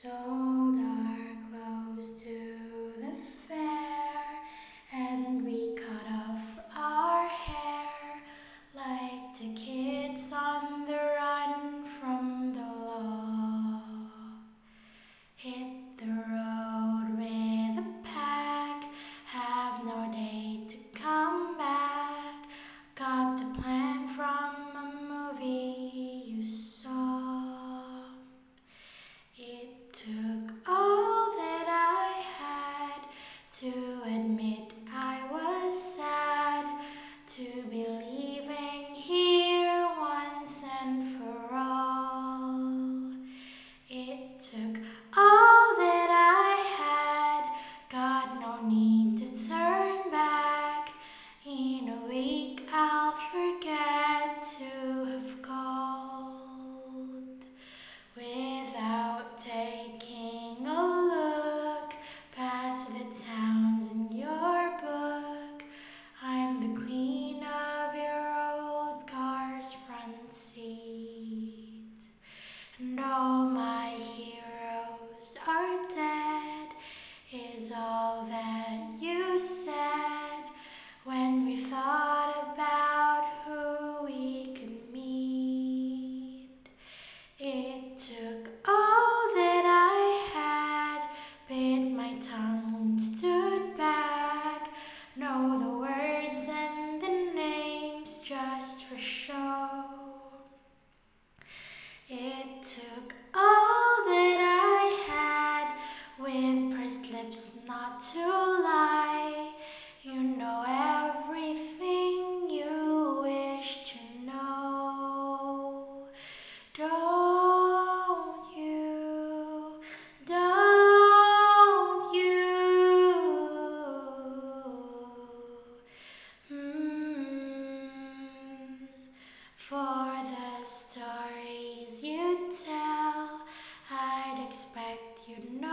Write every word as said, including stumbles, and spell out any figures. shoulder close to the fair, and we cut off our hair like the kids on the run from the law. Hit the road with a pack, have no day to come back. Got the plan from a movie you saw. Took all that I had to admit I was sad, to be leaving here once and for all. It took all that I had, got no need to turn back. In a week I'll forget to have called. Without taking sounds in your book, I'm the queen of your old car's front seat, and all my heroes are dead, is all that you said when we thought about who we could meet. It took all that I had, bit my tongue, stood back, know the words and the names just for show. It took all that I had, with pursed lips not to lie. You know everything you wish to know. Don't For the stories you tell, I'd expect you'd know.